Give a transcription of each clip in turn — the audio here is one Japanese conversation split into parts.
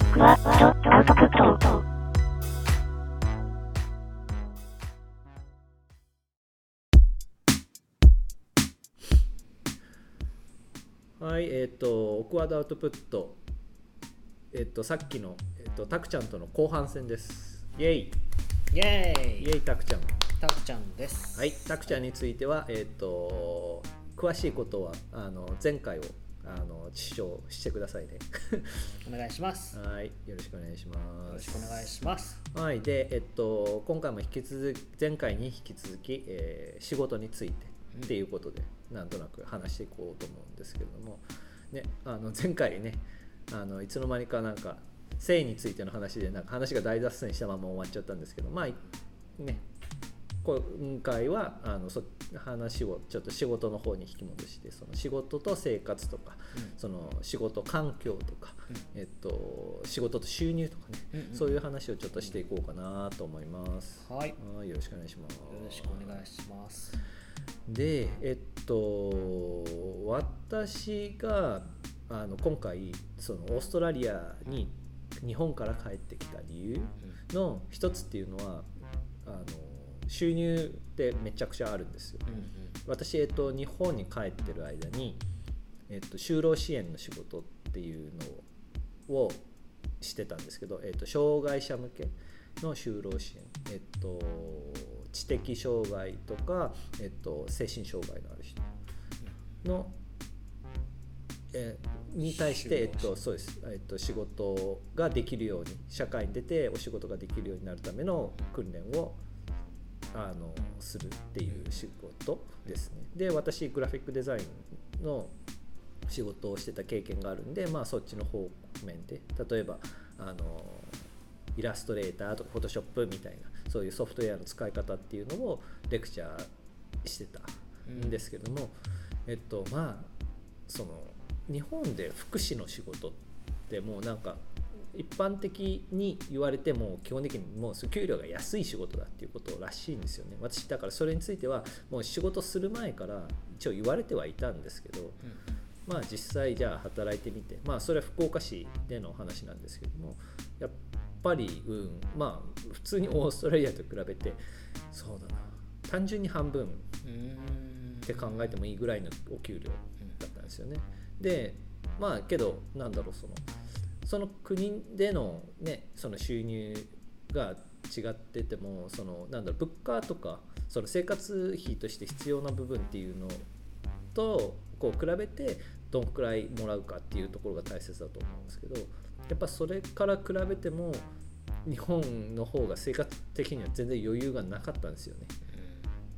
クワードアウトプット。はい、クワードアウトプット。さっきの、タクちゃんとの後半戦です。イエイ。イエイ。イエイタクちゃん。タクちゃんです。はい、タクちゃんについては、詳しいことは前回を視聴してくださいね。お願いします。はい、よろしくお願いします。よろしくお願いします。はい、で今回も前回に引き続き、仕事についてっていうことで、なんとなく話していこうと思うんですけれども、ね、前回ね、いつの間にかなんか性についての話でなんか話が大脱線したまま終わっちゃったんですけど、まあね、今回は話をちょっと仕事の方に引き戻して、その仕事と生活とか、うん、その仕事環境とか、うん、仕事と収入とかね、うんうん、そういう話をちょっとしていこうかなと思います、うん、はい、よろしくお願いします。よろしくお願いします。で、私が今回そのオーストラリアに日本から帰ってきた理由の一つっていうのは、収入ってめちゃくちゃあるんですよ、うんうん、私、日本に帰ってる間に、就労支援の仕事っていうのをしてたんですけど、障害者向けの就労支援、知的障害とか、精神障害のある人の、に対して、そうです、仕事ができるように、社会に出てお仕事ができるようになるための訓練をするっていう仕事ですね。で、私グラフィックデザインの仕事をしてた経験があるんで、まあ、そっちの方面で、例えばイラストレーターとかフォトショップみたいな、そういうソフトウェアの使い方っていうのをレクチャーしてたんですけども、まあその日本で福祉の仕事ってもうなんか一般的に言われても、基本的にもう給料が安い仕事だっていうことらしいんですよね。私だからそれについてはもう仕事する前から一応言われてはいたんですけど、まあ実際じゃあ働いてみて、まあそれは福岡市での話なんですけども、やっぱりまあ普通にオーストラリアと比べて、そうだな、単純に半分って考えてもいいぐらいのお給料だったんですよね。で、まあけどなんだろう、その国でのね、その収入が違ってても、そのなんだろう、物価とかその生活費として必要な部分っていうのとこう比べて、どんくらいもらうかっていうところが大切だと思うんですけど、やっぱそれから比べても日本の方が生活的には全然余裕がなかったんですよね。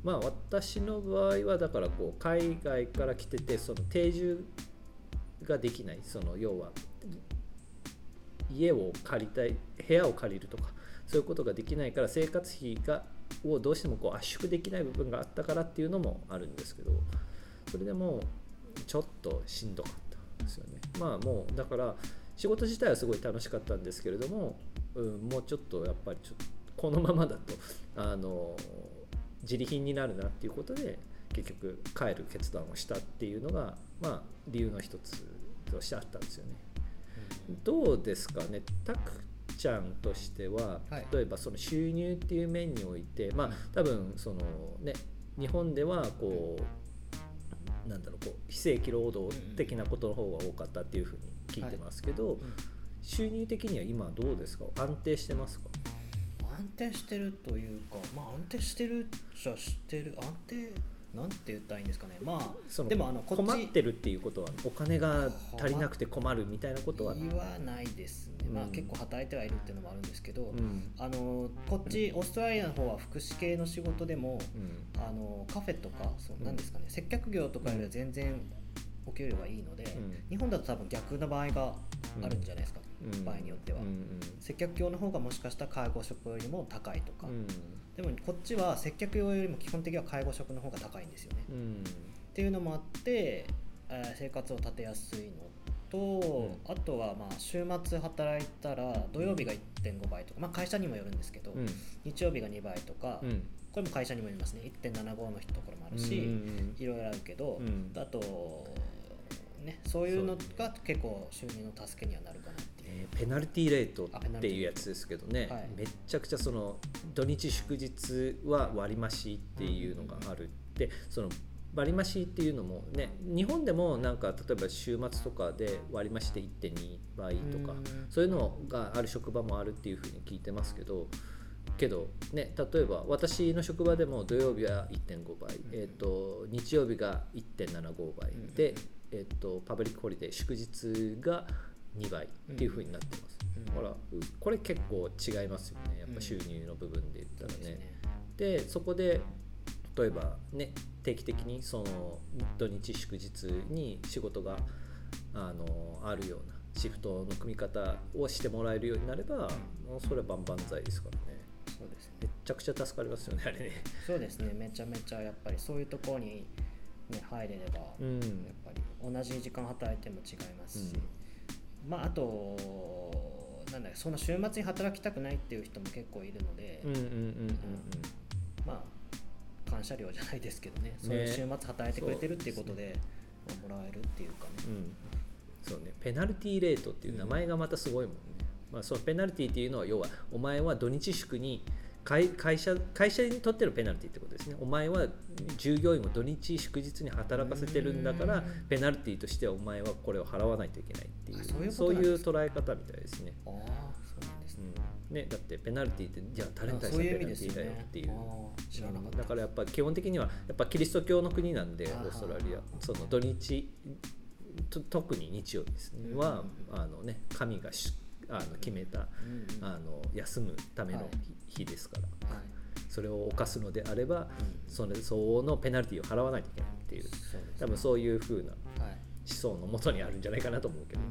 まあ私の場合はだからこう海外から来てて、その定住ができない、その要は家を借りたい、部屋を借りるとかそういうことができないから、生活費をどうしてもこう圧縮できない部分があったからっていうのもあるんですけど、それでもちょっとしんどかったんですよね。まあもうだから仕事自体はすごい楽しかったんですけれども、もうちょっとやっぱりこのままだと自利品になるなっていうことで、結局帰る決断をしたっていうのが、まあ理由の一つとしてあったんですよね。どうですかね、タクちゃんとしては、例えばその収入っていう面において、まあ多分そのね、日本ではこうなんだろう、こう非正規労働的なことの方が多かったっていうふうに聞いてますけど、はい、収入的には今どうですか、安定してますか？安定してるというか、まあ安定してるじゃしてる、安定なんて言ったらいいんですかね。まあそのでもこっち困ってるっていうことは、お金が足りなくて困るみたいなことは言わないですね、うん、まあ結構働いてはいるっていうのもあるんですけど、うん、こっちオーストラリアの方は福祉系の仕事でも、うん、カフェとかそのなんですかね、接客業とかよりは全然お給料がいいので、うん、日本だと多分逆の場合があるんじゃないですか、うん、場合によっては、うんうん、接客業の方がもしかしたら介護職よりも高いとか、うん、でもこっちは接客業よりも基本的には介護職の方が高いんですよね、うん、っていうのもあって、生活を立てやすいのと、うん、あとはまあ週末働いたら土曜日が 1.5 倍とか、まあ、会社にもよるんですけど、うん、日曜日が2倍とか、うん、これも会社にもよりますね。 1.75 のところもあるし、うん、いろいろあるけど、うん、あとね、そういうのが結構収入の助けにはなるかなっていう。ペナルティーレートっていうやつですけどね、はい、めちゃくちゃその土日祝日は割増っていうのがあるって、その割増っていうのもね、日本でもなんか例えば週末とかで割増で 1.2 倍とかそういうのがある職場もあるっていうふうに聞いてますけど、ね、例えば私の職場でも土曜日は 1.5 倍、日曜日が 1.75 倍で、パブリックホリデー祝日が2倍っていう風になってます、だからこれ結構違いますよね、やっぱ収入の部分で言ったら ね、でそこで例えば、ね、定期的にその土日祝日に仕事があるようなシフトの組み方をしてもらえるようになれば、それは万々歳ですからね。そうですね、めちゃくちゃ助かりますよね、あれね。そうですね、めちゃめちゃやっぱりそういうところに、ね、入れれば、やっぱり同じ時間働いても違いますし、まああとなんだろう、その週末に働きたくないっていう人も結構いるので、まあ感謝料じゃないですけどね、そういう週末働いてくれてるっていうことで、もらえるっていうかね、そうね、ペナルティーレートっていう名前がまたすごいもんね、まあ、そのペナルティーっていうのは要はお前は土日祝に会社にとってのペナルティーってことですね。お前は従業員を土日祝日に働かせてるんだからペナルティーとしてお前はこれを払わないといけないっていう、そういう捉え方みたいですね。ああ、そうなんですね。ね、だってペナルティーってじゃあ誰に対してペナルティーだよっていう、だからやっぱ基本的にはやっぱキリスト教の国なんで、オーストラリア、その土日特に日曜日ですね、はね、神が決めた、休むための日ですから、はい、それを犯すのであれば、それ相応のペナルティを払わないといけないっていう、多分そういう風な思想のもとにあるんじゃないかなと思うけど、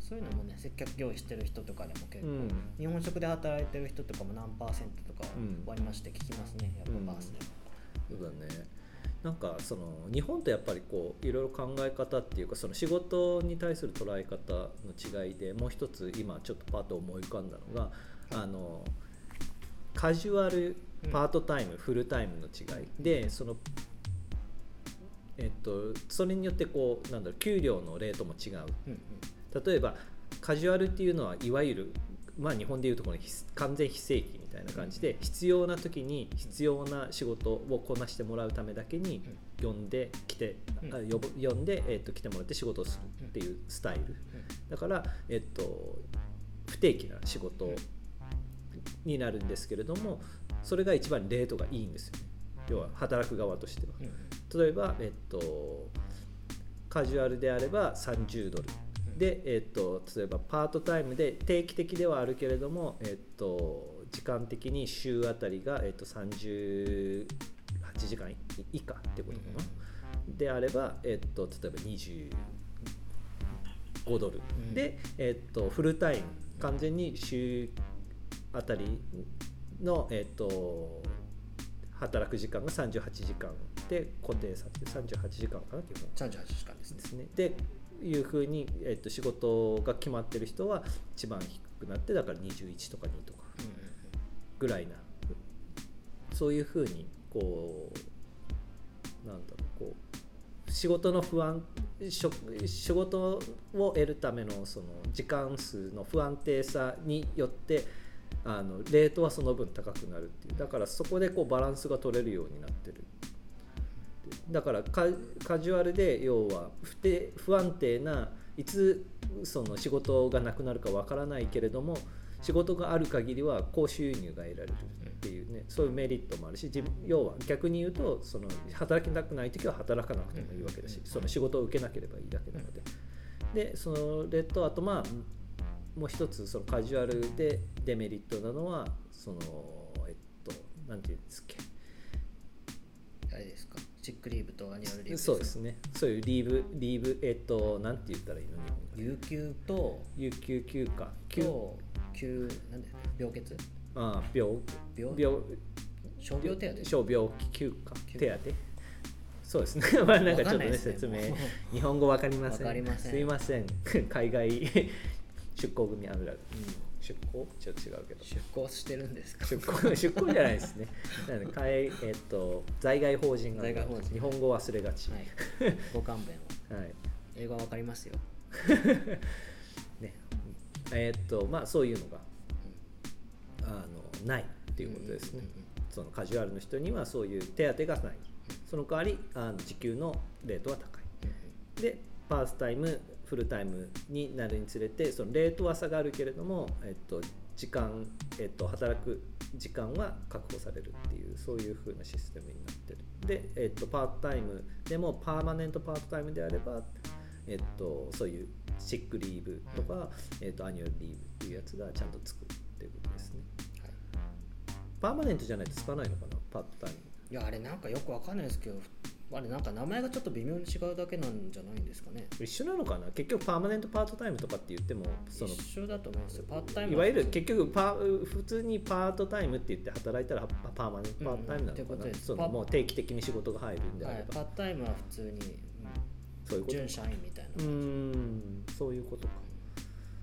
そういうのもね、接客業してる人とかでも結構、日本食で働いてる人とかも何%とか割りまして聞きますね、やっぱバースで、そうだね。なんかその日本とやっぱりこういろいろ考え方っていうか、その仕事に対する捉え方の違いで、もう一つ今ちょっとパッと思い浮かんだのが、カジュアル、パートタイム、フルタイムの違いで、それによってこうなんだろう、給料のレートも違う、例えばカジュアルっていうのはいわゆる、まあ、日本でいうとこの完全非正規みたいな感じで、必要な時に必要な仕事をこなしてもらうためだけに呼んできて、来てもらって仕事をするっていうスタイルだから、不定期な仕事になるんですけれども、それが一番レートがいいんですよね、要は働く側としては。例えば、カジュアルであれば$30で、例えばパートタイムで定期的ではあるけれども、時間的に週あたりが、38時間以下ってことかな、であれば、例えば$25、で、フルタイム完全に週あたりの、働く時間が38時間で固定されて38時間かなっていうの38時間ですね。でいうふうに、仕事が決まってる人は一番低くなって、だから21とか2とかぐらいな、そういうふうにこうなんだろう、こう仕事の不安、仕事を得るためのその時間数の不安定さによってレートはその分高くなるっていう、だからそこでこうバランスが取れるようになってる。だからカジュアルで要は不安定な、いつその仕事がなくなるかわからないけれども仕事がある限りは高収入が得られるっていうね、そういうメリットもあるし、要は逆に言うとその働きたくない時は働かなくてもいいわけだし、その仕事を受けなければいいだけなので、でそれとあとまあもう一つそのカジュアルでデメリットなのはそのなんていうんですっけ、あれですか、チックリーブとアニュアルリーブですか。そうですね、そういうリーブなんて言ったらいいの、有給と有給休暇と休なんだよ、病欠、傷病手当、傷病休暇手当、そうですねまあなんかちょっとね、説明日本語わかりません、すいません海外出向組あるある、出向ちょっと違うけど、出向してるんですか、出向じゃないですねなので在外邦人が日本語忘れがち、ご勘弁を、英語は分かりますよね、まあそういうのが、うん、ないっていうことですね、うんうんうん、そのカジュアルの人にはそういう手当がない、その代わり時給のレートは高い、うん、でパースタイムフルタイムになるにつれてそのレートは下がるけれども、時間、働く時間は確保されるっていうそういう風なシステムになってる。で、パートタイムでもパーマネントパートタイムであれば、そういうシックリーブとか、アニュアルリーブっていうやつがちゃんとつくっていうことですね、はい、パーマネントじゃないとつかないのかなパートタイム。いやあれなんかよくわかんないですけどあれなんか名前がちょっと微妙に違うだけなんじゃないんですかね。一緒なのかな結局パーマネントパートタイムとかって言ってもその一緒だと思いますよ。パートタイムいわゆる結局普通にパートタイムって言って働いたらパーマネントパートタイムなのかな、うん、そのもう定期的に仕事が入るんであれば、はい、パートタイムは普通に、うん、うう準社員みたいな感じ。そういうことか。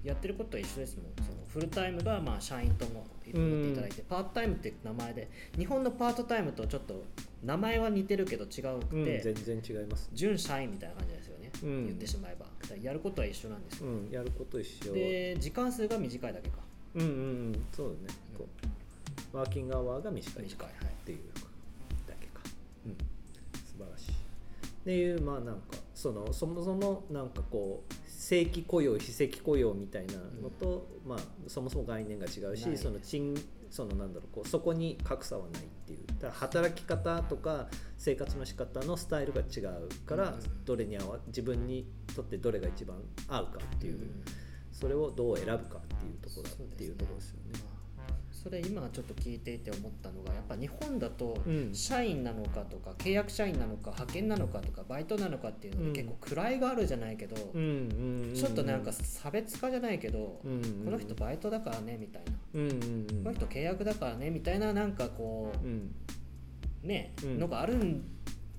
やってることは一緒ですもん。そのフルタイムがまあ社員ともやっていただいて、パートタイムって名前で日本のパートタイムとちょっと名前は似てるけど違うくて、全然違います。準社員みたいな感じですよね、うん、言ってしまえばだからやることは一緒なんですよ、うん、やること一緒で時間数が短いだけか。うんうんうんそうだね、うん、こうワーキングアワーが短い、はい、っていうだけか、うん、素晴らしいっていうまあなんかそもそもなんかこう正規雇用非正規雇用みたいなのと、うんまあ、そもそも概念が違うし、ね、そのなんだろうこうそこに格差はないっていうだから働き方とか生活の仕方のスタイルが違うから、うん、どれに自分にとってどれが一番合うかっていう、うん、それをどう選ぶかっていうところだっていうところですよね。それ今ちょっと聞いていて思ったのがやっぱ日本だと社員なのかとか契約社員なのか派遣なのかとかバイトなのかっていうので結構位があるじゃないけどちょっとなんか差別化じゃないけどこの人バイトだからねみたいなこの人契約だからねみたいななんかこうねのがあるん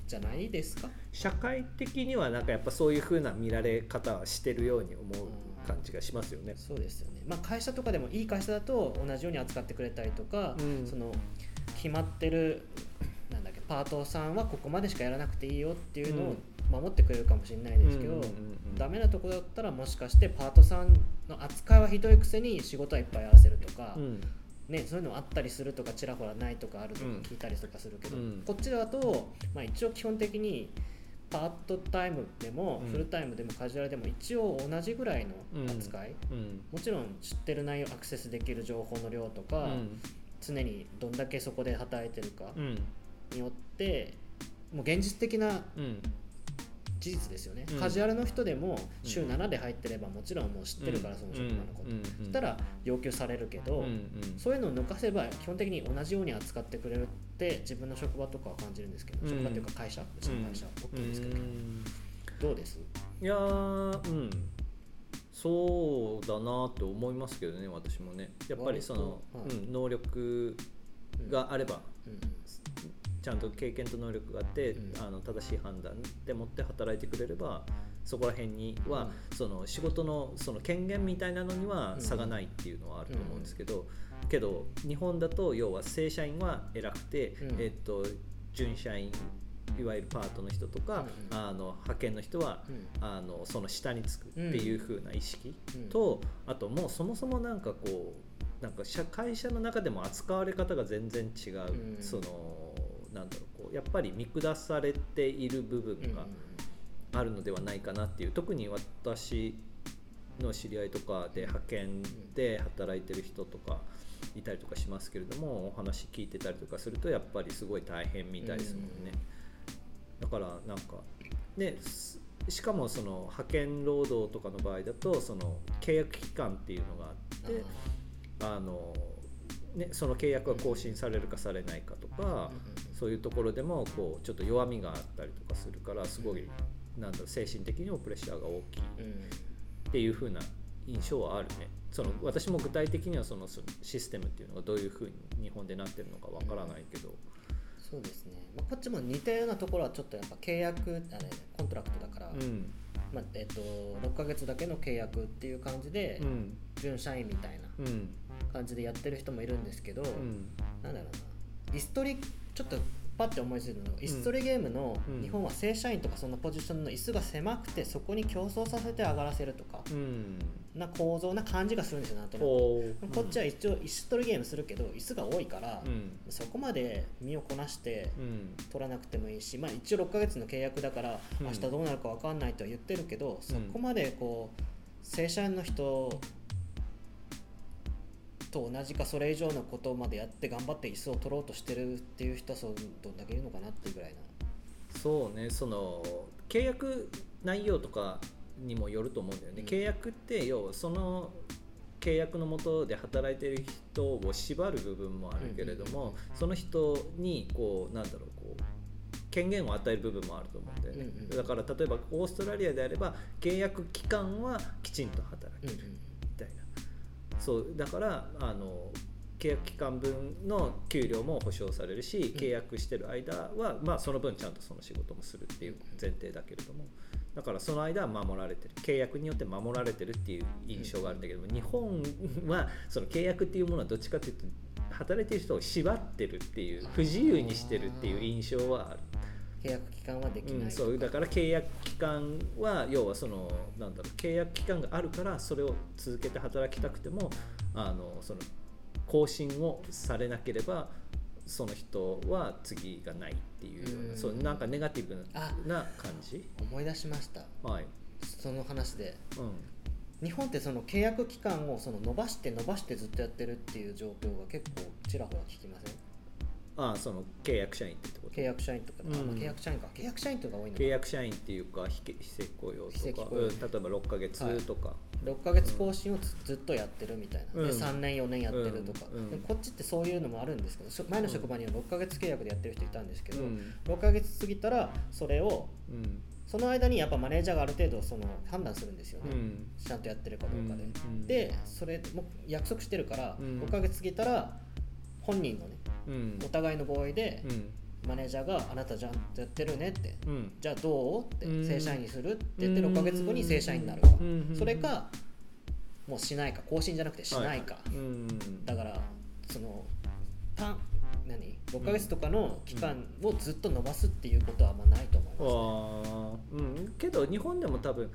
じゃないですか。社会的にはなんかやっぱそういう風な見られ方はしてるように思う感じがしますよね。そうですよね、まあ、会社とかでもいい会社だと同じように扱ってくれたりとか、うん、その決まってるなんだっけパートさんはここまでしかやらなくていいよっていうのを守ってくれるかもしれないですけど、うんうんうんうん、ダメなところだったらもしかしてパートさんの扱いはひどいくせに仕事はいっぱいやらせるとか、うんね、そういうのあったりするとかちらほらないとかあるとか聞いたりとかするけど、うん、こっちだと、まあ、一応基本的にパートタイムでもフルタイムでもカジュアルでも一応同じぐらいの扱い、うんうん、もちろん知ってる内容アクセスできる情報の量とか、うん、常にどんだけそこで働いてるかによって、うん、もう現実的な事実ですよね、うん、カジュアルの人でも週7で入ってればもちろんもう知ってるからその職場のこと、うんうんうん、そしたら要求されるけど、うんうん、そういうのを抜かせば基本的に同じように扱ってくれるって自分の職場とかは感じるんですけど、うん、職場というか会社、うちの会社は大きいですけど、うん、どうです？いやー、うん、そうだなと思いますけどね私もねやっぱりその、はいうん、能力があれば、うんうんちゃんと経験と能力があって、うん、正しい判断でもって働いてくれればそこら辺には、うん、その仕事の、 その権限みたいなのには差がないっていうのはあると思うんですけど、うん、けど日本だと要は正社員は偉くて、うん準社員いわゆるパートの人とか、うん、派遣の人は、うん、その下につくっていう風な意識と、うん、あともうそもそもなんかこうなんか会社の中でも扱われ方が全然違う、うん、そのなんだろうこうやっぱり見下されている部分があるのではないかなっていう、うん、特に私の知り合いとかで派遣で働いてる人とかいたりとかしますけれどもお話聞いてたりとかするとやっぱりすごい大変みたいですもんね、うん、だからなんかでしかもその派遣労働とかの場合だとその契約期間っていうのがあってね、その契約が更新されるかされないかとか、うん、そういうところでもこうちょっと弱みがあったりとかするからすごいなんだろう精神的にもプレッシャーが大きいっていう風な印象はあるね。その私も具体的にはそのシステムっていうのがどういう風に日本でなってるのかわからないけど、うん、そうですね、まあ、こっちも似たようなところはちょっとやっぱ契約コントラクトだから、うんまあ6ヶ月だけの契約っていう感じで、うん、準社員みたいな、うん感じでやってる人もいるんですけど、うん、なんだろうな、リストリちょっとパッて思いついたのが、椅子取りゲームの日本は正社員とかそんなポジションの椅子が狭くてそこに競争させて上がらせるとかな構造な感じがするんですよ、なんとなく。こっちは一応椅子取りゲームするけど椅子が多いからそこまで身をこなして取らなくてもいいし、まあ一応6ヶ月の契約だから明日どうなるか分かんないとは言ってるけど、そこまでこう正社員の人と同じかそれ以上のことまでやって頑張って椅子を取ろうとしてるっていう人はそうどんだけいるのかなっていうぐらいな。そうね、その契約内容とかにもよると思うんだよね、うん、契約って要はその契約の下で働いてる人を縛る部分もあるけれども、うんうんうんうん、その人にこうなんだろうこう権限を与える部分もあると思うんだよね、うんうん、だから例えばオーストラリアであれば契約期間はきちんと働けるみたいな、うんうん、そうだから契約期間分の給料も保証されるし、契約してる間は、まあ、その分ちゃんとその仕事もするっていう前提だけれども、だからその間は守られてる、契約によって守られてるっていう印象があるんだけども、うん、日本はその契約っていうものはどっちかというと働いてる人を縛ってるっていう、不自由にしてるっていう印象はある。契約期間はできない、うん、そうだから契約期間は要はそのなんだろう契約期間があるからそれを続けて働きたくてもその更新をされなければその人は次がないっていうような、そうなんかネガティブな感じ。思い出しました、はい、その話で、うん、日本ってその契約期間をその伸ばしてずっとやってるっていう状況が結構ちらほら聞きません？ああ、その契約社員ってこと？契約社員とか、うん、契約社員か、契約社員とか多いのか。契約社員っていうか非正規雇用とか、非正規雇用、例えば6ヶ月とか、はい、6ヶ月更新をずっとやってるみたいな、うん、で3年4年やってるとか、うん、でこっちってそういうのもあるんですけど、前の職場には6ヶ月契約でやってる人いたんですけど、うん、6ヶ月過ぎたらそれを、うん、その間にやっぱマネージャーがある程度その判断するんですよね、うん、ちゃんとやってるかどうかで、うん、でそれも約束してるから、うん、6ヶ月過ぎたら本人のね、うん、お互いの合意で、うん、マネージャーがあなたじゃんとやってるねって、うん、じゃあどうって、うん、正社員にするって言って6ヶ月後に正社員になるか、うん、それかもうしないか、更新じゃなくてしないか、はいうん、だからその6ヶ月とかの期間をずっと伸ばすっていうことはあんまないと思いますね、うんうん、けど日本でも多分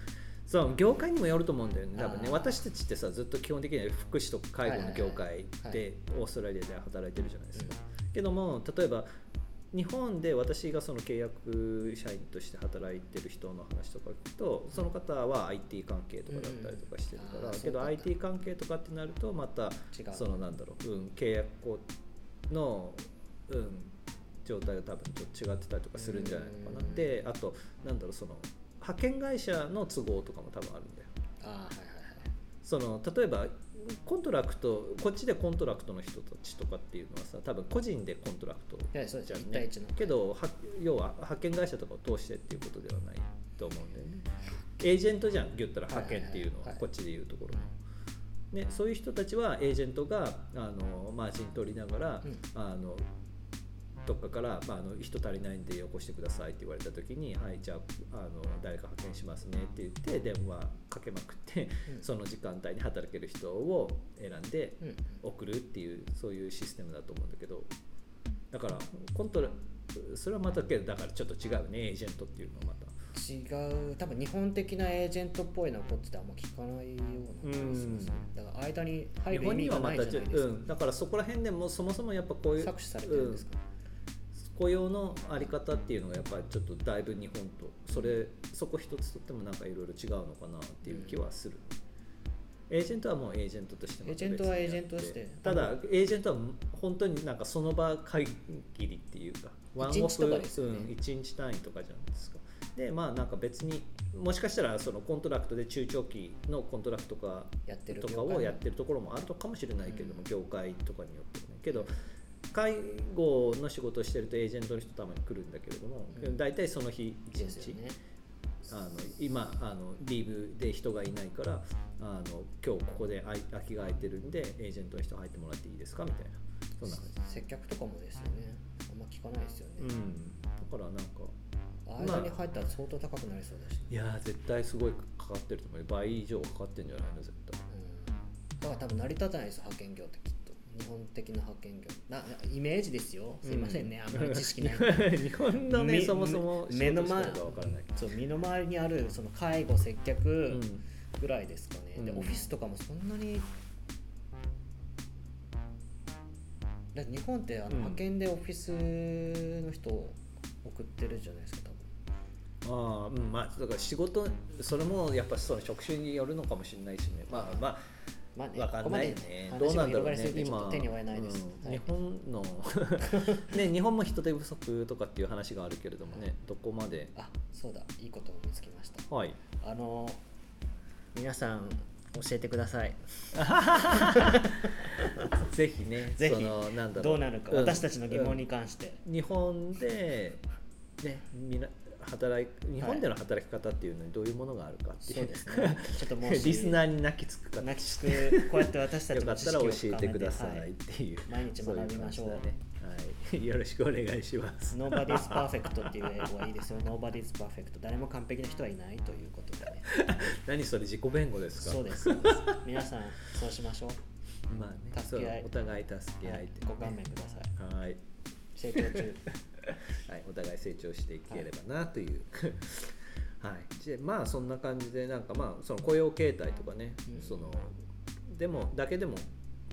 そう業界にもよると思うんだよね、多分ね。私たちってさずっと基本的には福祉とか介護の業界でオーストラリアで働いてるじゃないですか、うん、けども例えば日本で私がその契約社員として働いてる人の話とか聞くとその方は IT 関係とかだったりとかしてるから、うん、けど IT 関係とかってなるとまたそのなんだろう、うん、契約の、うん、状態が多分ちょっと違ってたりとかするんじゃないのかなって、うん、あとなんだろうその派遣会社の都合とかも多分あるんだよ。あ、はいはいはい、その例えばコントラクト、こっちでコントラクトの人たちとかっていうのはさ多分個人でコントラクトじゃんね、そうです1対1のけど要は派遣会社とかを通してっていうことではないと思うんだよね。エージェントじゃん言ったら派遣っていうのは、はいはいはい、こっちでいうところの、はいね、そういう人たちはエージェントがマージン取りながら、うん、どっかから、まあ、人足りないんでよこしてくださいって言われた時にはいじゃあ誰か派遣しますねって言って電話かけまくって、うん、その時間帯に働ける人を選んで送るっていう、うん、そういうシステムだと思うんだけど、だからそれはまたけどだからちょっと違うね、エージェントっていうのはまた違う、多分日本的なエージェントっぽいのはこっちであんま聞かないような気がしますね。だから間に入る意味がないじゃないですか、うん、だからそこら辺でもそもそもやっぱこういう搾取されてるんですか、うん、雇用のあり方っていうのがやっぱりちょっとだいぶ日本とそこ一つとってもなんかいろいろ違うのかなっていう気はする、うん、エージェントはもうエージェントとしても別にやって、エージェントはエージェントとしてただエージェントは本当になんかその場限りっていうかワンオフ1日とかですよね、うん、1日単位とかじゃないですか。でまあなんか別にもしかしたらそのコントラクトで中長期のコントラクトとかをやってるところもあるのかもしれないけれども、うん、業界とかによってね、けど介護の仕事をしてるとエージェントの人たまに来るんだけれども、うん、だいたいその日1日、ね、今リーブで人がいないから今日ここで空きが空いてるんでエージェントの人入ってもらっていいですかみたいな、そんな感じ。接客とかもですよね、あんま聞かないですよね、うん、だからなんか間に入ったら相当高くなりそうだし、ね、いや絶対すごいかかってると思う、倍以上かかってるんじゃないの絶対、うん、だから多分成り立たないです派遣業ってきっと。日本的な派遣業なイメージですよ。すいませんね、あんまり知識ない日本のね、そもそも目の前そう身の回りにあるその介護接客ぐらいですかね、うん、でオフィスとかもそんなにだ日本ってあの派遣でオフィスの人を送ってるじゃないですか多分。ああ、うん、まあだから仕事それもやっぱその職種によるのかもしれないしね。まあまあまあね、分かんないね。どうなんだろうね。今手に負えないです、うんはい、日本のね日本も人手不足とかっていう話があるけれどもね、はい、どこまで。あ、そうだ、いいことを見つけました。はい。皆さん教えてください。ぜひね。ぜひそのなんだろうどうなるか、うん、私たちの疑問に関して。日本でね日本での働き方っていうのにどういうものがあるかっていう、はい、そうですね、ちょっともうリスナーに泣きつくか泣きつくこうやって私たちの知識を深めてよかったら教えてくださいっていう、はい、毎日学びましょう、はい、よろしくお願いします。ノーバディズパーフェクトっていう英語はいいですよ。ノーバディズパーフェクト、誰も完璧な人はいないということでね何それ、自己弁護ですか。そうです、そうです皆さんそうしましょう。まあね、助け合い、お互い助け合いって、ね、はい、ご勘弁ください。はい、成長中はい、お互い成長していければなという、はい、でまあそんな感じでなんかまあその雇用形態とかね、うん、そのでもだけでも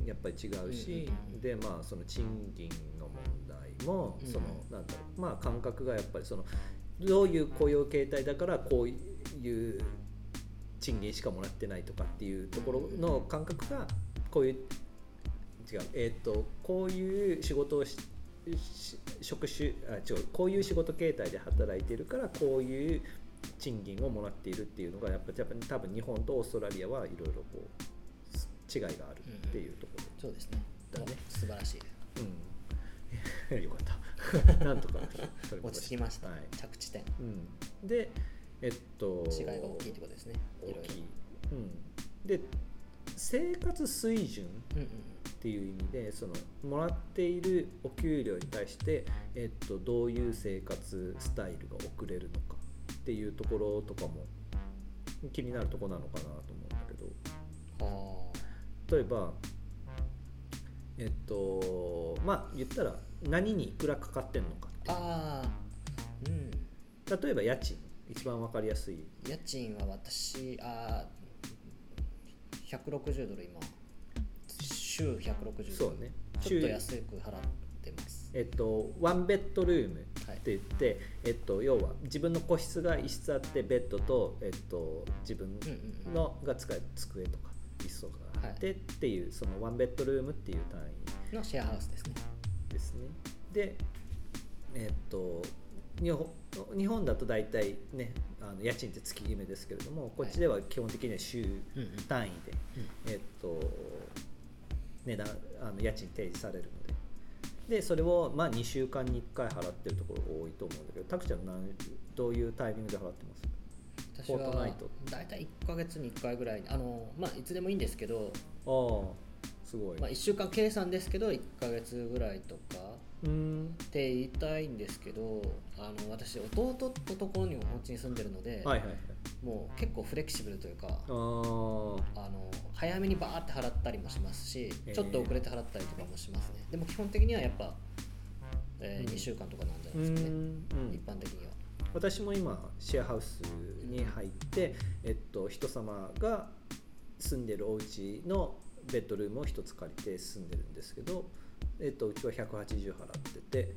やっぱり違うし、うん、でまあその賃金の問題もその、うん、なんだろう、まあ感覚がやっぱりそのどういう雇用形態だからこういう賃金しかもらってないとかっていうところの感覚がこういう違うこういう仕事をして職種違うこういう仕事形態で働いているからこういう賃金をもらっているっていうのがやっぱり多分日本とオーストラリアはいろいろこう違いがあるっていうところ、ね、うんうん、そうですね、だね、素晴らしいです、うん、よかったなんとか取り落ち着きました、はい、着地点、うん、で違いが大きいってことですね。大きい、うん、で生活水準、うんうん、っていう意味でそのもらっているお給料に対して、どういう生活スタイルが送れるのかっていうところとかも気になるところなのかなと思うんだけど、例えばまあ言ったら何にいくらかかってるのかっていう、うん、例えば家賃、一番分かりやすい家賃は私$160今週$160、そうね、ちょっと安く払ってます。ワンベッドルームって言って、はい、要は自分の個室が1室あってベッドと、自分のが使える机とか椅子とかがあってっていう、はい、そのワンベッドルームっていう単位のシェアハウスですね。ですね。で、日本だと大体ね、家賃って月決めですけれども、こっちでは基本的には週単位で、はい、値段家賃提示されるので、でそれをまあ2週間に1回払ってるところが多いと思うんだけど、タクちゃんどういうタイミングで払ってます？私はフォートナイトだいたい1ヶ月に1回ぐらいにまあいつでもいいんですけど、すごい、まあ、1週間計算ですけど1ヶ月ぐらいとかって言いたいんですけど、私弟のところにお家に住んでるので、はいはいはい、もう結構フレキシブルというか早めにバーって払ったりもしますし、ちょっと遅れて払ったりとかもしますね。でも基本的にはやっぱ、2週間とかなんじゃないですかね、一般的には。私も今シェアハウスに入って、人様が住んでるお家のベッドルームを一つ借りて住んでるんですけど、うちは180払ってて、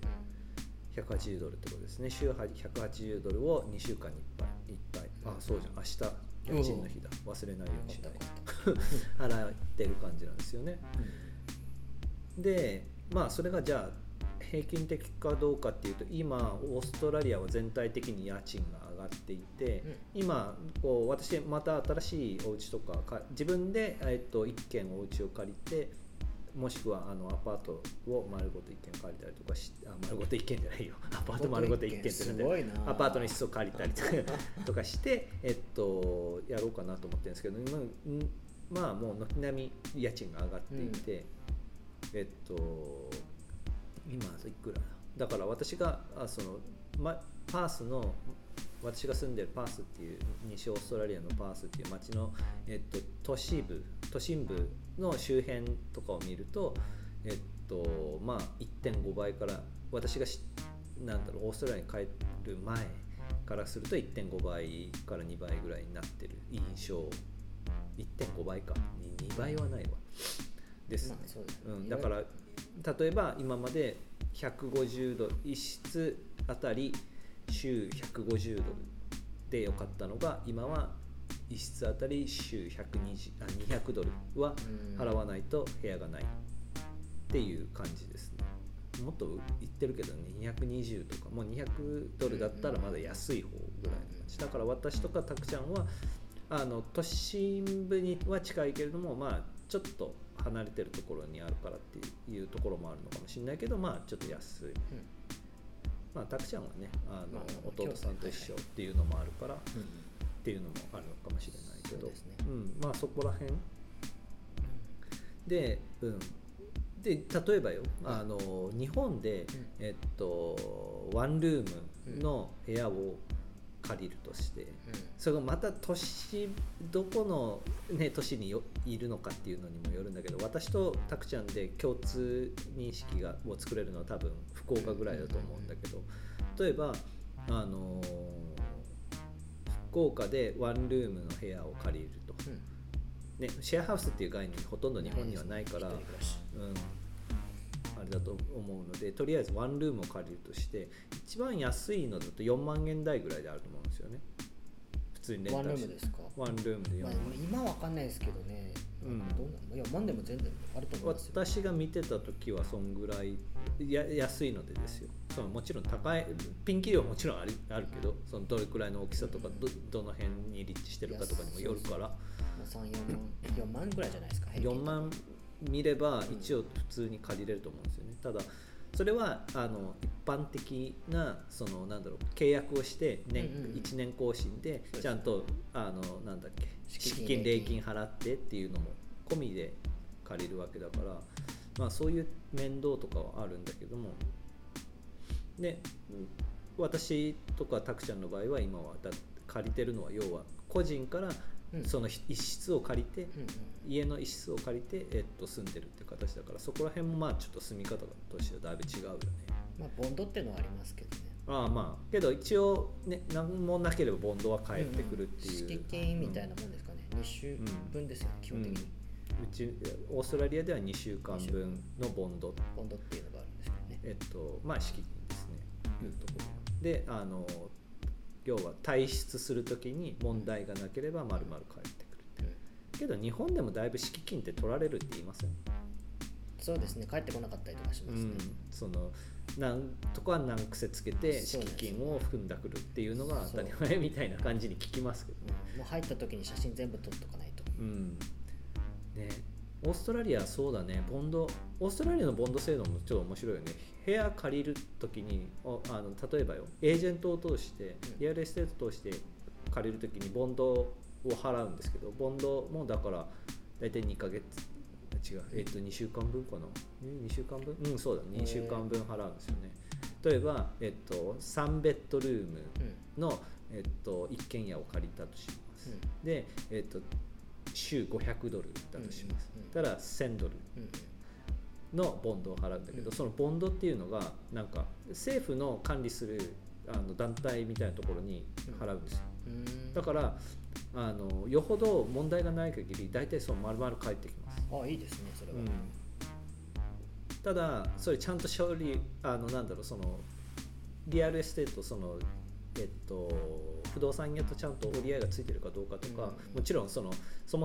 $180ってことですね。週$180を2週間に1回、あ、そうじゃん、明日家賃の日だ、忘れないようにしない払ってる感じなんですよね、うん、でまあそれがじゃあ平均的かどうかっていうと、今オーストラリアは全体的に家賃が上がっていて、今こう私また新しいお家とか自分で1軒お家を借りて、もしくはアパートを丸ごと1軒借りたりとか丸ごと1軒じゃないよ、アパート丸ごと1軒ってすごいな、アパートの一室を借りたりとかしてやろうかなと思ってるんですけど、まあもう軒並み家賃が上がっていて、今いくらだから、私がパースの私が住んでるパースっていう西オーストラリアのパースっていう町の都心部の周辺とかを見ると、まあ 1.5 倍から、私がなんだろう、オーストラリアに帰る前からすると 1.5 倍から2倍ぐらいになってる印象。 1.5 倍か2倍はないわですね、まあそうですね。うん、だから例えば今まで150ドル1室あたり週150ドルでよかったのが、今は1室あたり週200ドルは払わないと部屋がないっていう感じですね。もっと言ってるけどね、220とかもう200ドルだったらまだ安い方ぐらいの感じだから、私とかたくちゃんは都心部には近いけれども、まあちょっと離れてるところにあるからっていうところもあるのかもしれないけど、まあちょっと安い、うん、まあたくちゃんはねまあ、弟さんと一緒っていうのもあるから、うん、っていうのもあるのかもしれないけど、そうですね、うん、まあそこら辺で、うんで例えばよ、日本で、ワンルームの部屋を借りるとして、うん、それがまたどこの、ね、都市にいるのかっていうのにもよるんだけど、私とたくちゃんで共通認識を作れるのは多分福岡ぐらいだと思うんだけど、例えば福岡でワンルームの部屋を借りると、うんね、シェアハウスっていう概念ほとんど日本にはないから、うん、あれだと思うので、とりあえずワンルームを借りるとして、一番安いのだと4万円台ぐらいであると思うんですよね。普通にレンタルしてワンルームですか。ワンルームで4万円、まあ、今は分かんないですけどね、うん、どうなの。いや万でも全然あると思いますよ。私が見てた時はそんぐらい安いのでですよ。そのもちろん高いピンキリはもちろんあるけど、そのどれくらいの大きさとか どの辺に立地してるかとかにもよるから、4万ぐらいじゃないですか。4万見れば一応普通に借りれると思うんですよね。ただそれは一般的なそのなんだろう、契約をして1年更新でちゃんとなんだっけ、敷金礼金払ってっていうのも込みで借りるわけだから、まあそういう面倒とかはあるんだけども、で私とかたくちゃんの場合は今は借りてるのは、要は個人からその一室を借りて、家の一室を借りて、住んでるっていう形だから、そこら辺もまあちょっと住み方としてはだいぶ違うよね。まあボンドってのはありますけどね。ああまあけど一応ね、何もなければボンドは返ってくるっていう、敷金みたいなもんですかね。2週分ですよね、基本的に。うちオーストラリアでは2週間分のボンドっていうのがあるんですけどね。まあ敷金ですね、いうところで、要は退出するときに問題がなければ丸々返ってくるって、うん、けど日本でもだいぶ敷金って取られるって言いません？そうですね、返ってこなかったりとかしますね、うん、そのなんとか難癖つけて敷金を踏んだくるっていうのが当たり前みたいな感じに聞きますけど、ね、もう入ったときに写真全部撮っとかないと、うんね、オーストラリアそうだね、オーストラリアのボンド制度もちょっと面白いよね。部屋借りるときに例えばよ、エージェントを通してリアルエステートを通して借りるときにボンドを払うんですけど、ボンドもだから大体2週間分かな、2週間分、うんそうだ、2週間分払うんですよね。例えば、3ベッドルームの、一軒家を借りたとします、うん、で、週500ドルだとします、うんうん、ただ1000ドル、うんうんのボンドを払うんだけど、そのボンドっていうのがなんか政府の管理する団体みたいなところに払うんですよ、うん、だからよほど問題がない限り大体その丸々返ってきます。あ、いいですねそれは、うん、ただそれちゃんと処理なんだろう、そのリアルエステート不動産屋とちゃんと折り合いがついてるかどうかとか、うん、もちろんそも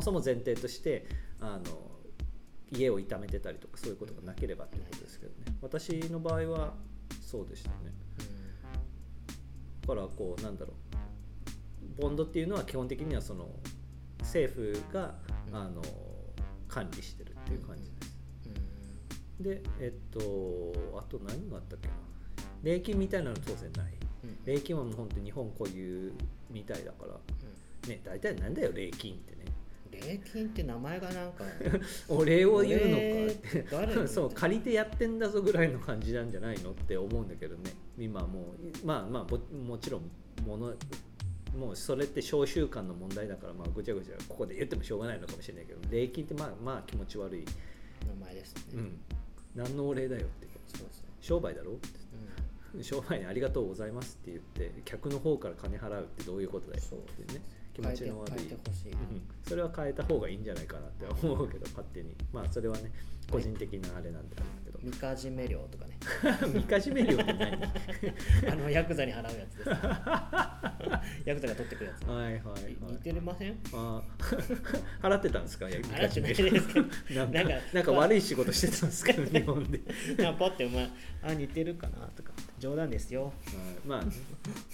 そも前提として家を傷めてたりとかそういうことがなければっていうことですけどね。私の場合はそうでしたね、うん、だからこうなんだろう、ボンドっていうのは基本的にはその政府が、うん、管理してるっていう感じです、うんうん、であと何があったっけな、礼金みたいなの当然ない、うん、礼金はもう本当に日本固有みたいだから、うん、ね、大体なんだよ礼金ってね。礼金って名前がなんかお礼を言うのかってそう借りてやってんだぞぐらいの感じなんじゃないのって思うんだけどね。今もうもちろんもうそれって商習慣の問題だから、まあごちゃごちゃここで言ってもしょうがないのかもしれないけど、礼金ってまあ気持ち悪い名前ですね、うん、何のお礼だよってそうです、ね、商売だろって、うん、商売にありがとうございますって言って客の方から金払うってどういうことだよってね、気持ちの悪い、うん、それは変えた方がいいんじゃないかなって思うけど勝手に、まあそれはね個人的なあれなんだけど、みかじめ料とかねみかじめ料って何あのヤクザに払うやつですヤクザが取ってくるやつ、はいはいはい、似てませんあ払ってたんですか、払ってないですけどなんか悪い仕事してたんですけど日本でパッてお前あ似てるかなとか冗談ですよ、まあ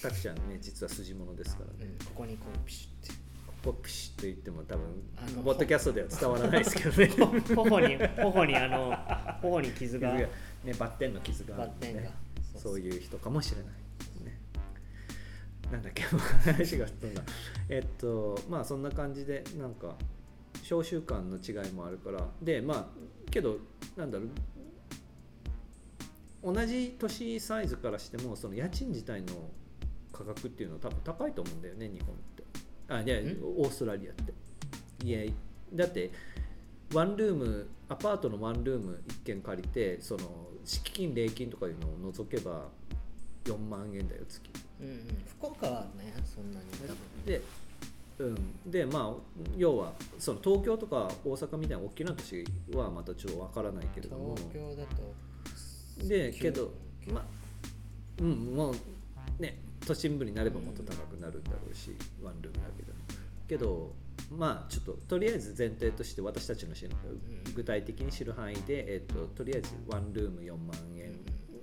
タクちゃんね実は筋物ですからね、うん、ここにこうピシッてここピシッと言っても多分ポッドキャストでは伝わらないですけどね頬に傷が、ね、バッテンの傷があるんで、ね、バッテンがそういう人かもしれないですね。なんだっけ話が飛んだまあそんな感じでなんか消臭感の違いもあるからでまあけどなんだろう同じ都市サイズからしてもその家賃自体の価格っていうのは多分高いと思うんだよね日本ってあいやオーストラリアっていやだってワンルームアパートのワンルーム1軒借りてその敷金礼金とかいうのを除けば4万円だよ月、うんうん、福岡はねそんなに多分で、うん、でまあ要はその東京とか大阪みたいな大きな都市はまたちょっとわからないけれども東京だとでけど、まあうん、もうね都心部になればもっと高くなるんだろうし、うん、ワンルームだけどまあちょっととりあえず前提として私たちの具体的に知る範囲で、とりあえずワンルーム4万円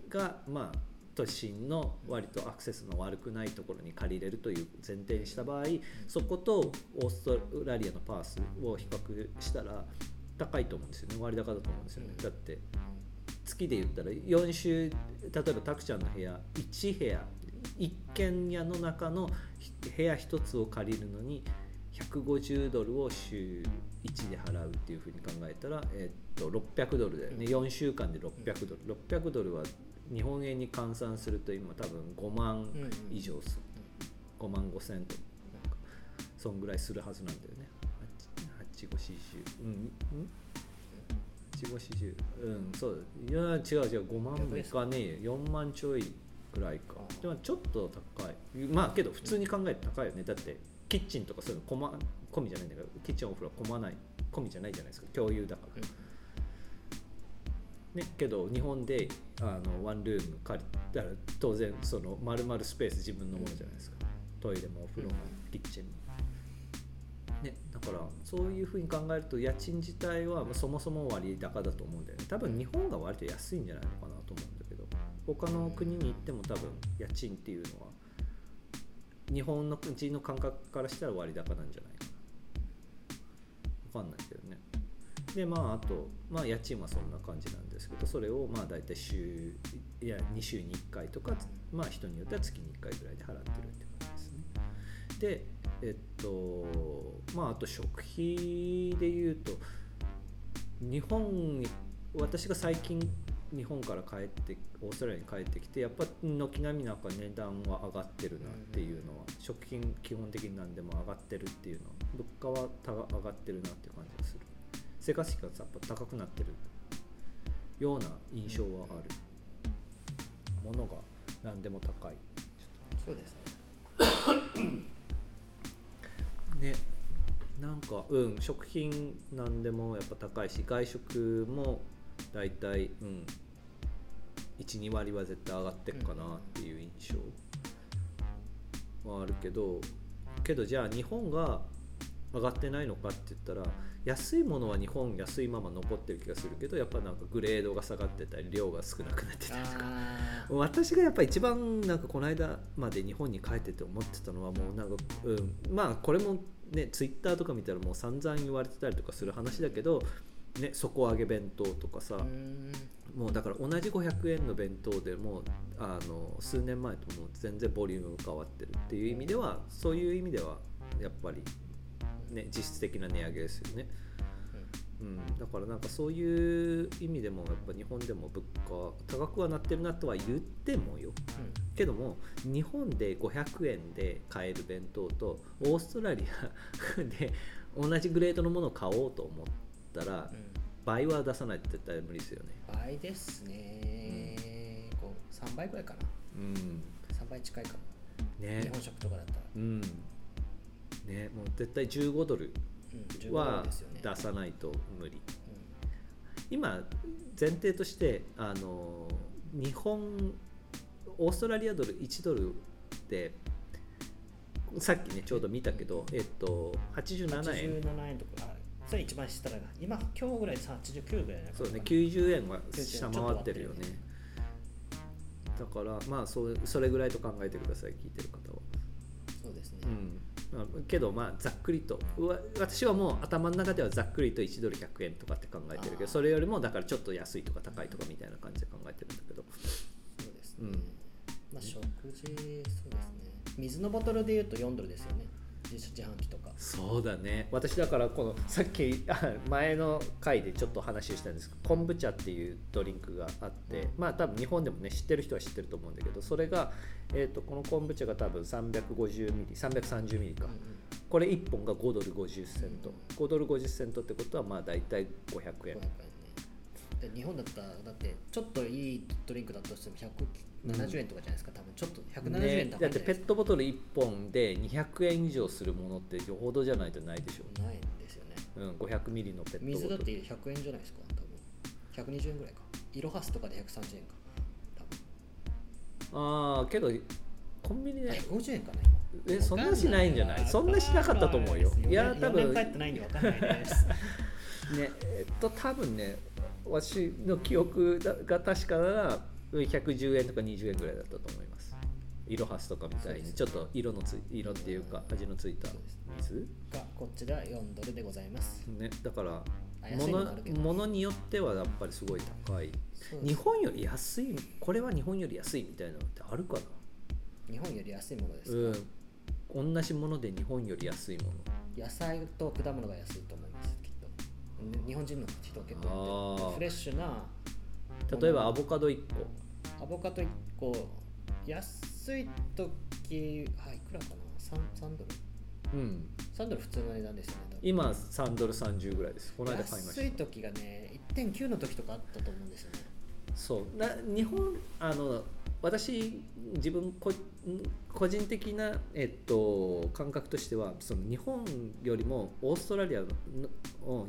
が、うん、まあ都心の割とアクセスの悪くないところに借りれるという前提にした場合、うん、そことオーストラリアのパースを比較したら高いと思うんですよね割高だと思うんですよね、うん、だって月で言ったら4週例えばタクちゃんの部屋1部屋1軒家の中の部屋1つを借りるのに$150を週1で払うっていうふうに考えたら、$600だよね4週間で$600$600は日本円に換算すると今多分5万以上する5万5千とかそんぐらいするはずなんだよね8540うんそうだいや違う5万もいかねえよ4万ちょいぐらいかでもちょっと高いまあけど普通に考えて高いよねだってキッチンとかそういうの込みじゃないんだからキッチンお風呂は込みじゃないじゃないですか共有だから、うん、ねけど日本でワンルーム借りたら当然その丸々スペース自分のものじゃないですかトイレもお風呂もキッチンもね、だからそういうふうに考えると家賃自体はそもそも割高だと思うんだよね多分日本が割と安いんじゃないのかなと思うんだけど他の国に行っても多分家賃っていうのは日本の人の感覚からしたら割高なんじゃないかな分かんないけどねでまああと、まあ、家賃はそんな感じなんですけどそれをまあ大体2週に1回とか、まあ、人によっては月に1回ぐらいで払ってるって感じですねでまあ、あと食費でいうと日本に私が最近日本から帰ってオーストラリアに帰ってきてやっぱ軒並みなんか値段は上がってるなっていうのは、うん、食品基本的に何でも上がってるっていうのは物価は上がってるなっていう感じがする生活費がやっぱ高くなってるような印象はある、うん、物が何でも高いそうですねね、なんか、うん、食品なんでもやっぱ高いし外食もだいたい、うん、1,2 割は絶対上がってるかなっていう印象はあるけどじゃあ日本が上がってないのかって言ったら安いものは日本安いまま残ってる気がするけどやっぱなんかグレードが下がってたり量が少なくなってたりとか私がやっぱ一番なんかこの間まで日本に帰ってて思ってたのはもうなんか、うん、まあこれもねツイッターとか見たらもう散々言われてたりとかする話だけど、ね、底上げ弁当とかさもうだから同じ500円の弁当でも数年前ともう全然ボリューム変わってるっていう意味ではそういう意味ではやっぱりね、実質的な値上げですよね、うんうん、だからなんかそういう意味でもやっぱ日本でも物価高くはなってるなとは言ってもよ、うん、けども日本で500円で買える弁当とオーストラリアで同じグレードのものを買おうと思ったら、倍は出さないと絶対無理ですよね。倍ですね、うん、こう3倍くらいかな、うん、3倍近いかも、ね、日本食とかだったら、うんね、もう絶対15ドルは出さないと無理、うん、今前提として日本オーストラリアドル1ドルってさっきねちょうど見たけど、87円、87円とか、それ一番下だが今今日ぐらい89ぐらいな、そうね、90円は下回ってるよね。だからまあそれぐらいと考えてください、聞いてる方は。そうですね、うん、けどまあざっくりと私はもう頭の中ではざっくりと1ドル100円とかって考えてるけど、それよりもだからちょっと安いとか高いとかみたいな感じで考えてるんだけど、そうですね、うん、まあ食事、そうですね、水のボトルでいうと4ドルですよね、自販機とか。そうだね、私だからこのさっき前の回でちょっと話をしたんですけど、昆布茶っていうドリンクがあって、まあ多分日本でもね知ってる人は知ってると思うんだけど、それがこの昆布茶が多分330ミリか、うんうん、これ1本が$5.50、5ドル50セントってことはまあだいたい500円、ね、で日本だったらだってちょっといいドリンクだとしても170円とかじゃないですか、多分ちょっと170円高いんじゃないですか、ね、だってペットボトル1本で200円以上するものってよほどじゃないとないでしょ。ないんですよね、うん、500ミリのペットボトル、水だって100円じゃないですか、多分120円ぐらいか、イロハスとかで130円か多分。ああけどコンビニで150円かな今、そんなしないんじゃない？そんなしなかったと思うよ。いや多分4年帰ってないんで分かんないですね、多分ね、私の記憶が確かなら110円とか20円ぐらいだったと思います。イロハスとかみたいにちょっと色っていうか味のついた水がこっちでは4ドルでございます、ね、だから物によってはやっぱりすごい高い、日本より安い、これは日本より安いみたいなのってあるかな。日本より安いものですか、うん、同じもので日本より安いもの、野菜と果物が安いと思います。日本人の人結構フレッシュな、例えばアボカド1個安い時はいくらかな、3ドル、うん、3ドル普通の値段ですよね。今3ドル30ぐらいです。この間買いました。安い時がね 1.9 の時とかあったと思うんですよね。そうな、日本私自分個人的な、感覚としては、その日本よりもオーストラリアの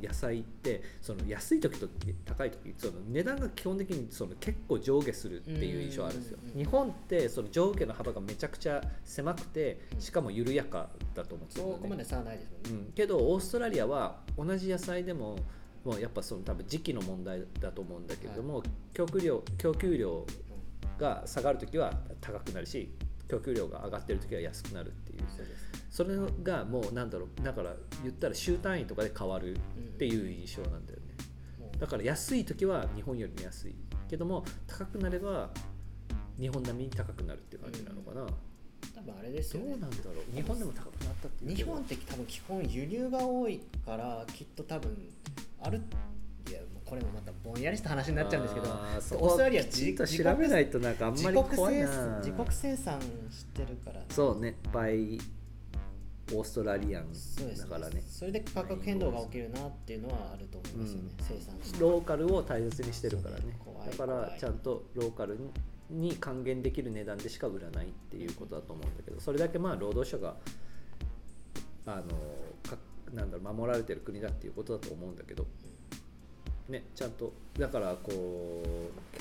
野菜ってその安い時と高い時、その値段が基本的にその結構上下するっていう印象あるんですよ。日本ってその上下の幅がめちゃくちゃ狭くて、しかも緩やかだと思ってるので、そこまで差はないですよね、うん、けどオーストラリアは同じ野菜でももうやっぱその多分時期の問題だと思うんだけれども、はい、供給量が下がるときは高くなるし、供給量が上がってるときは安くなるっていう、それがもうなんだろう、だから言ったら週単位とかで変わるっていう印象なんだよね、うんうん、だから安いときは日本よりも安いけども、高くなれば日本並みに高くなるっていう感じなのかな、うん、多分あれですよね。どうなんだろう、日本でも高くなったっていう。日本って多分基本輸入が多いからきっと多分ある。いやこれもまたぼんやりした話になっちゃうんですけど、オーストラリアちょっと調べないとなんかあんまり怖いな。自国生産してるから、ね、そうね、バイオーストラリアンだからね、それで価格変動が起きるなっていうのはあると思いますよね、うん、生産してローカルを大切にしてるからね、だからちゃんとローカルに還元できる値段でしか売らないっていうことだと思うんだけど、それだけまあ労働者がなんだろう、守られてる国だっていうことだと思うんだけど、ね、ちゃんとだからけ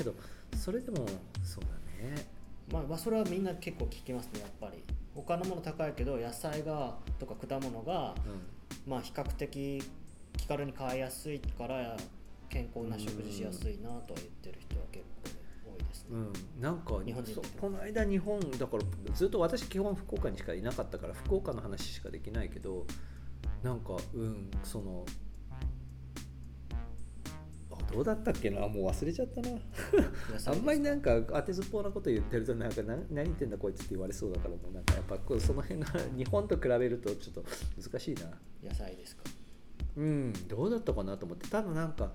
どそれでもそうだね、まあそれはみんな結構聞きますね。やっぱり他のもの高いけど野菜がとか果物が、うん、まあ比較的気軽に買いやすいから健康な食事しやすいなとは言ってる人は結構多いですね、うん、なんか日本人この間日本だからずっと私基本福岡にしかいなかったから福岡の話しかできないけど、なんかうんそのどうだったっけな、もう忘れちゃったなあんまりなんか当てずっぽうなこと言ってるとなんか何言ってんだこいつって言われそうだから、もうなんかやっぱその辺が日本と比べるとちょっと難しいな。野菜ですか、うんどうだったかなと思って、ただなんか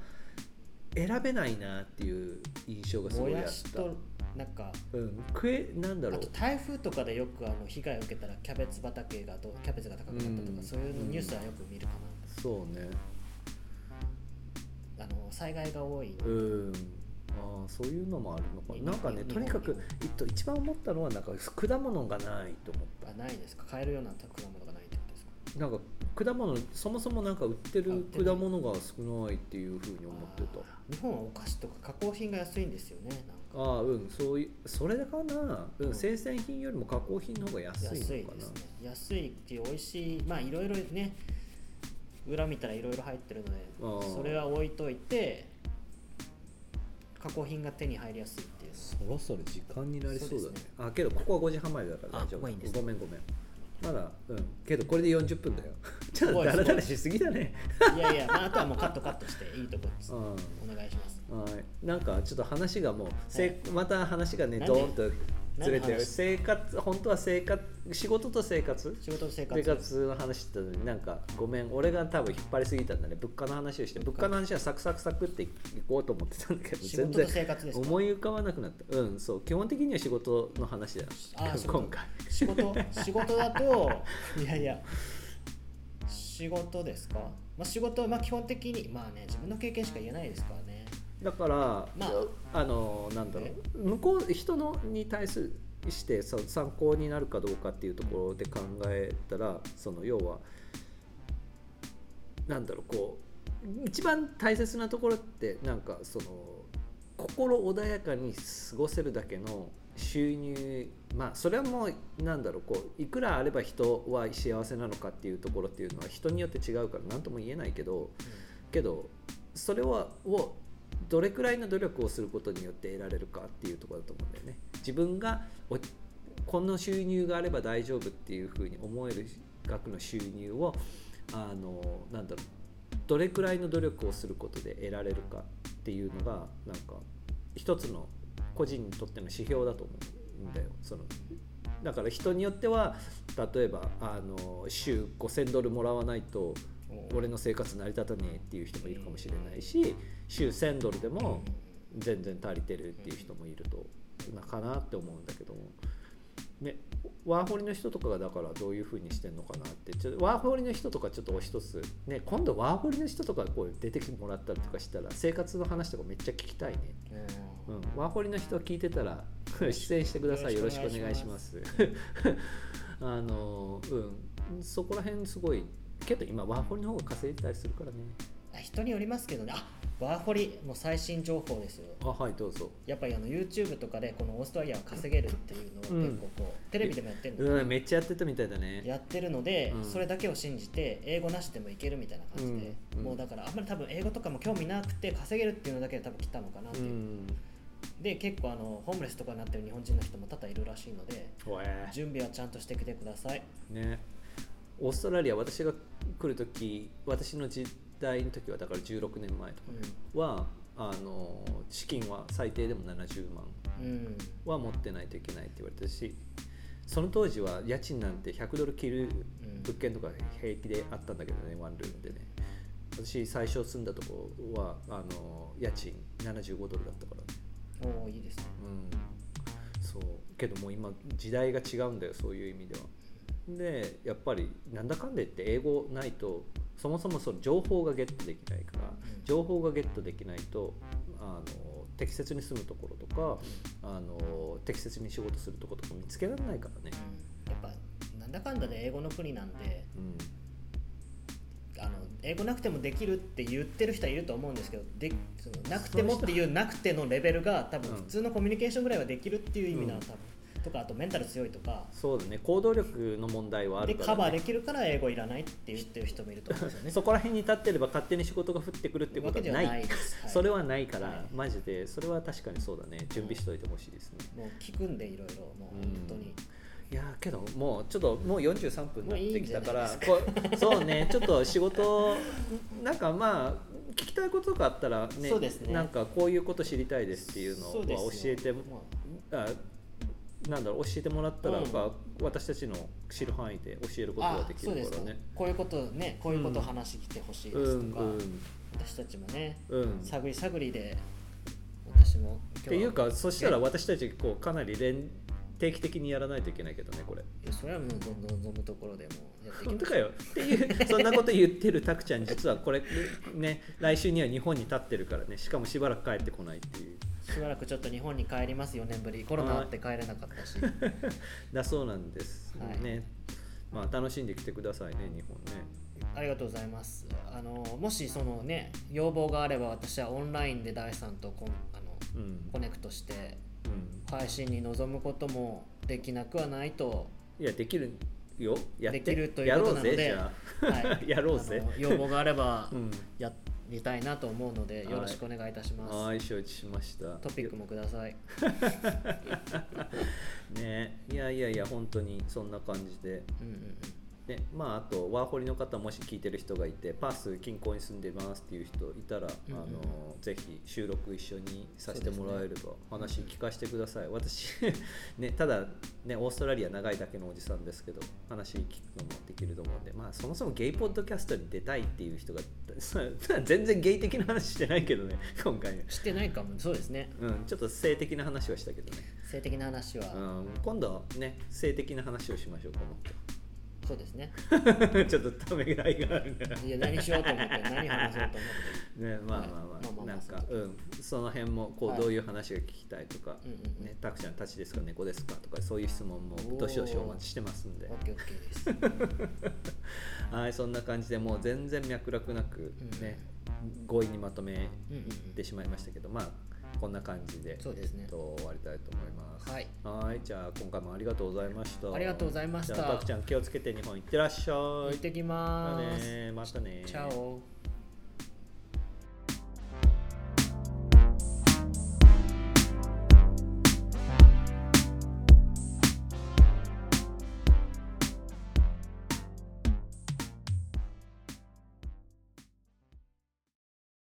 選べないなっていう印象がすごいあった。もやしとなんか、うん、なんだろう、あと台風とかでよく被害を受けたらキャベツ畑がキャベツが高くなったとか、そういうニュースはよく見るかな、うん、そうね。災害が多い。うん、あ、そういうのもあるのかな。なんかね、とにかく一番思ったのはなんか果物がないと思った。ないですか。買えるような果物がないってことですか。なんか果物、そもそもなんか売ってる果物が少ないっていうふうに思ってた。日本はお菓子とか加工品が安いんですよね。なんか、あ、うん、そういう、それかな、うん、生鮮品よりも加工品の方が安いのかな。安いですね。安いっていう美味しい、まあいろいろね、裏見たらいろいろ入ってるので、それは置いといて加工品が手に入りやすいっていう。そろそろ時間になりそうだ ね。あ、けどここは5時半前だから大丈夫。いいんです。ごめんまだ、うん、けどこれで40分だよ。ちょっとダラダラしすぎだね。いやいや、まあ、あとはもうカットしていいところです、うん、お願いします。はい、なんかちょっと話がもう、また話がね、ドーンとずれてる。生活、本当は生活、仕事と生活の話だったのに、なんかごめん、俺が多分引っ張りすぎたんだね。物価の話をして、物価の話はサクっていこうと思ってたんだけど、全然思い浮かばなくなった。うん、そう、基本的には仕事の話だよ。あ、今回仕事だと仕事ですか。まあ、仕事はまあ基本的にまあね、自分の経験しか言えないですからね。だから、まあ、なんだろう、向こう人のに対するして参考になるかどうかっていうところで考えたら、その要はなんだろう、こう一番大切なところって、なんかその心穏やかに過ごせるだけの収入、まあそれはもうなんだろう、こういくらあれば人は幸せなのかっていうところっていうのは人によって違うから何とも言えないけど、うん、けどそれはをどれくらいの努力をすることによって得られるかっていうところだと思うんだよね。自分がこの収入があれば大丈夫っていうふうに思える額の収入を、なんだろう、どれくらいの努力をすることで得られるかっていうのが、なんか一つの個人にとっての指標だと思うんだよ。そのだから人によっては、例えば週$5,000もらわないと俺の生活成り立たねえっていう人もいるかもしれないし、週$1,000でも全然足りてるっていう人もいるとかなって思うんだけども、ね、ワーホリの人とかがだからどういう風にしてんのかなって、ワーホリの人とかちょっとお一つ、ね、今度ワーホリの人とかこう出てきてもらったりとかしたら生活の話とかめっちゃ聞きたいね。うん、ワーホリの人聞いてたら出演してください。よろしくお願いします。そこら辺すごい。けど今ワーホリの方が稼いでたりするからね。人によりますけどね。あ、ワーホリの最新情報ですよ。あ、はい、どうぞ。やっぱりYouTube とかでこのオーストラリアを稼げるっていうのを結構こう、うん、テレビでもやってるので、うん、めっちゃやってたみたいだね。やってるので、うん、それだけを信じて英語なしでもいけるみたいな感じで、うんうん、もうだからあんまり多分英語とかも興味なくて稼げるっていうのだけで多分来たのかなっていう、うん、で結構ホームレスとかになってる日本人の人も多々いるらしいので、準備はちゃんとしてきてくださいね。オーストラリア、私が来るとき、私の時代の時はだから16年前とかは、うん、資金は最低でも70万は持ってないといけないって言われたし、その当時は家賃なんて$100切る物件とか平気であったんだけどね、ワンルームでね。私最初住んだところは家賃$75だったからね。おー、いいですね。うん、そうけどもう今時代が違うんだよ、そういう意味では。でやっぱりなんだかんだ言って英語ないとそもそもその情報がゲットできないから、情報がゲットできないと適切に住むところとか適切に仕事するところとか見つけられないからね。やっぱなんだかんだで英語の国なんで、うん、英語なくてもできるって言ってる人はいると思うんですけど、なくてもっていうなくてのレベルが多分普通のコミュニケーションぐらいはできるっていう意味なの、うん、多分とか、あとメンタル強いとか、そうだね、行動力の問題はあるから、ね、でカバーできるから英語いらないって言ってる人もいると思うんですよね。そこら辺に立ってれば勝手に仕事が降ってくるってことはない、はい、それはないから、はい、マジでそれは確かにそうだね。準備しといてほしいですね。もう聞くんでいろいろ、もう本当に、いやけどもうちょっともう43分になってきたから、そうね、ちょっと仕事なんかまあ聞きたいこととかあったら ね、なんかこういうこと知りたいですっていうのは教えても、なんだろう、教えてもらったらか、うん、私たちの知る範囲で教えることができるからね。こういうことね、こういうこと話してきてほしいですとか、うんうん、私たちもね、うん、探り探りで私も今日っていうか、そしたら私たちこうかなり定期的にやらないといけないけどねこれ。いやそれはもう望むところでもやっていきます。本当かよっていうそんなこと言ってるたくちゃん実はこれね来週には日本に立ってるからね、しかもしばらく帰ってこないっていう。しばらくちょっと日本に帰ります、4年ぶりコロナあって帰れなかったしだそうなんです、はい、ね、まあ楽しんできてくださいね日本ね。ありがとうございます。もしそのね要望があれば私はオンラインで大さんとコネクトして、うん、配信に臨むこともできなくはないと。いやできるよ、やってできるということなのでやろうぜ、はい、要望があればやりたいなと思うので、うん、よろしくお願いいたします。はい、はい、承知しました。トピックもくださいね、いや本当にそんな感じで、うんうんうん、ね、まあ、あとワーホリの方もし聞いてる人がいてパース近郊に住んでますっていう人いたら、うんうん、ぜひ収録一緒にさせてもらえれば、ね、話聞かせてください、うん、私、ね、ただ、ね、オーストラリア長いだけのおじさんですけど話聞くのもできると思うんで、まあ、そもそもゲイポッドキャストに出たいっていう人が全然ゲイ的な話してないけどね今回はしてないかも。そうですね、うん、ちょっと性的な話はしたけどね。性的な話は、うん、今度は、ね、性的な話をしましょうと思って。そうですねちょっとためらいがあるね。いや何しようと思って何話そうと思ってね、まあまあまあなんか、うん、その辺もこうどういう話が聞きたいとか、はい、ね、たくちゃんたちですか猫ですかとかそういう質問もどしどしお待ちしてますんで。オッケーオッケーですはい、そんな感じでもう全然脈絡なくね、うん、強引にまとめてしまいましたけど、まあこんな感じで、そうですね、終わりたいと思います。はい。はい、じゃあ今回もありがとうございました。ありがとうございました。じゃあたくちゃん気をつけて日本行ってらっしゃい。行ってきます。またね。チャオ。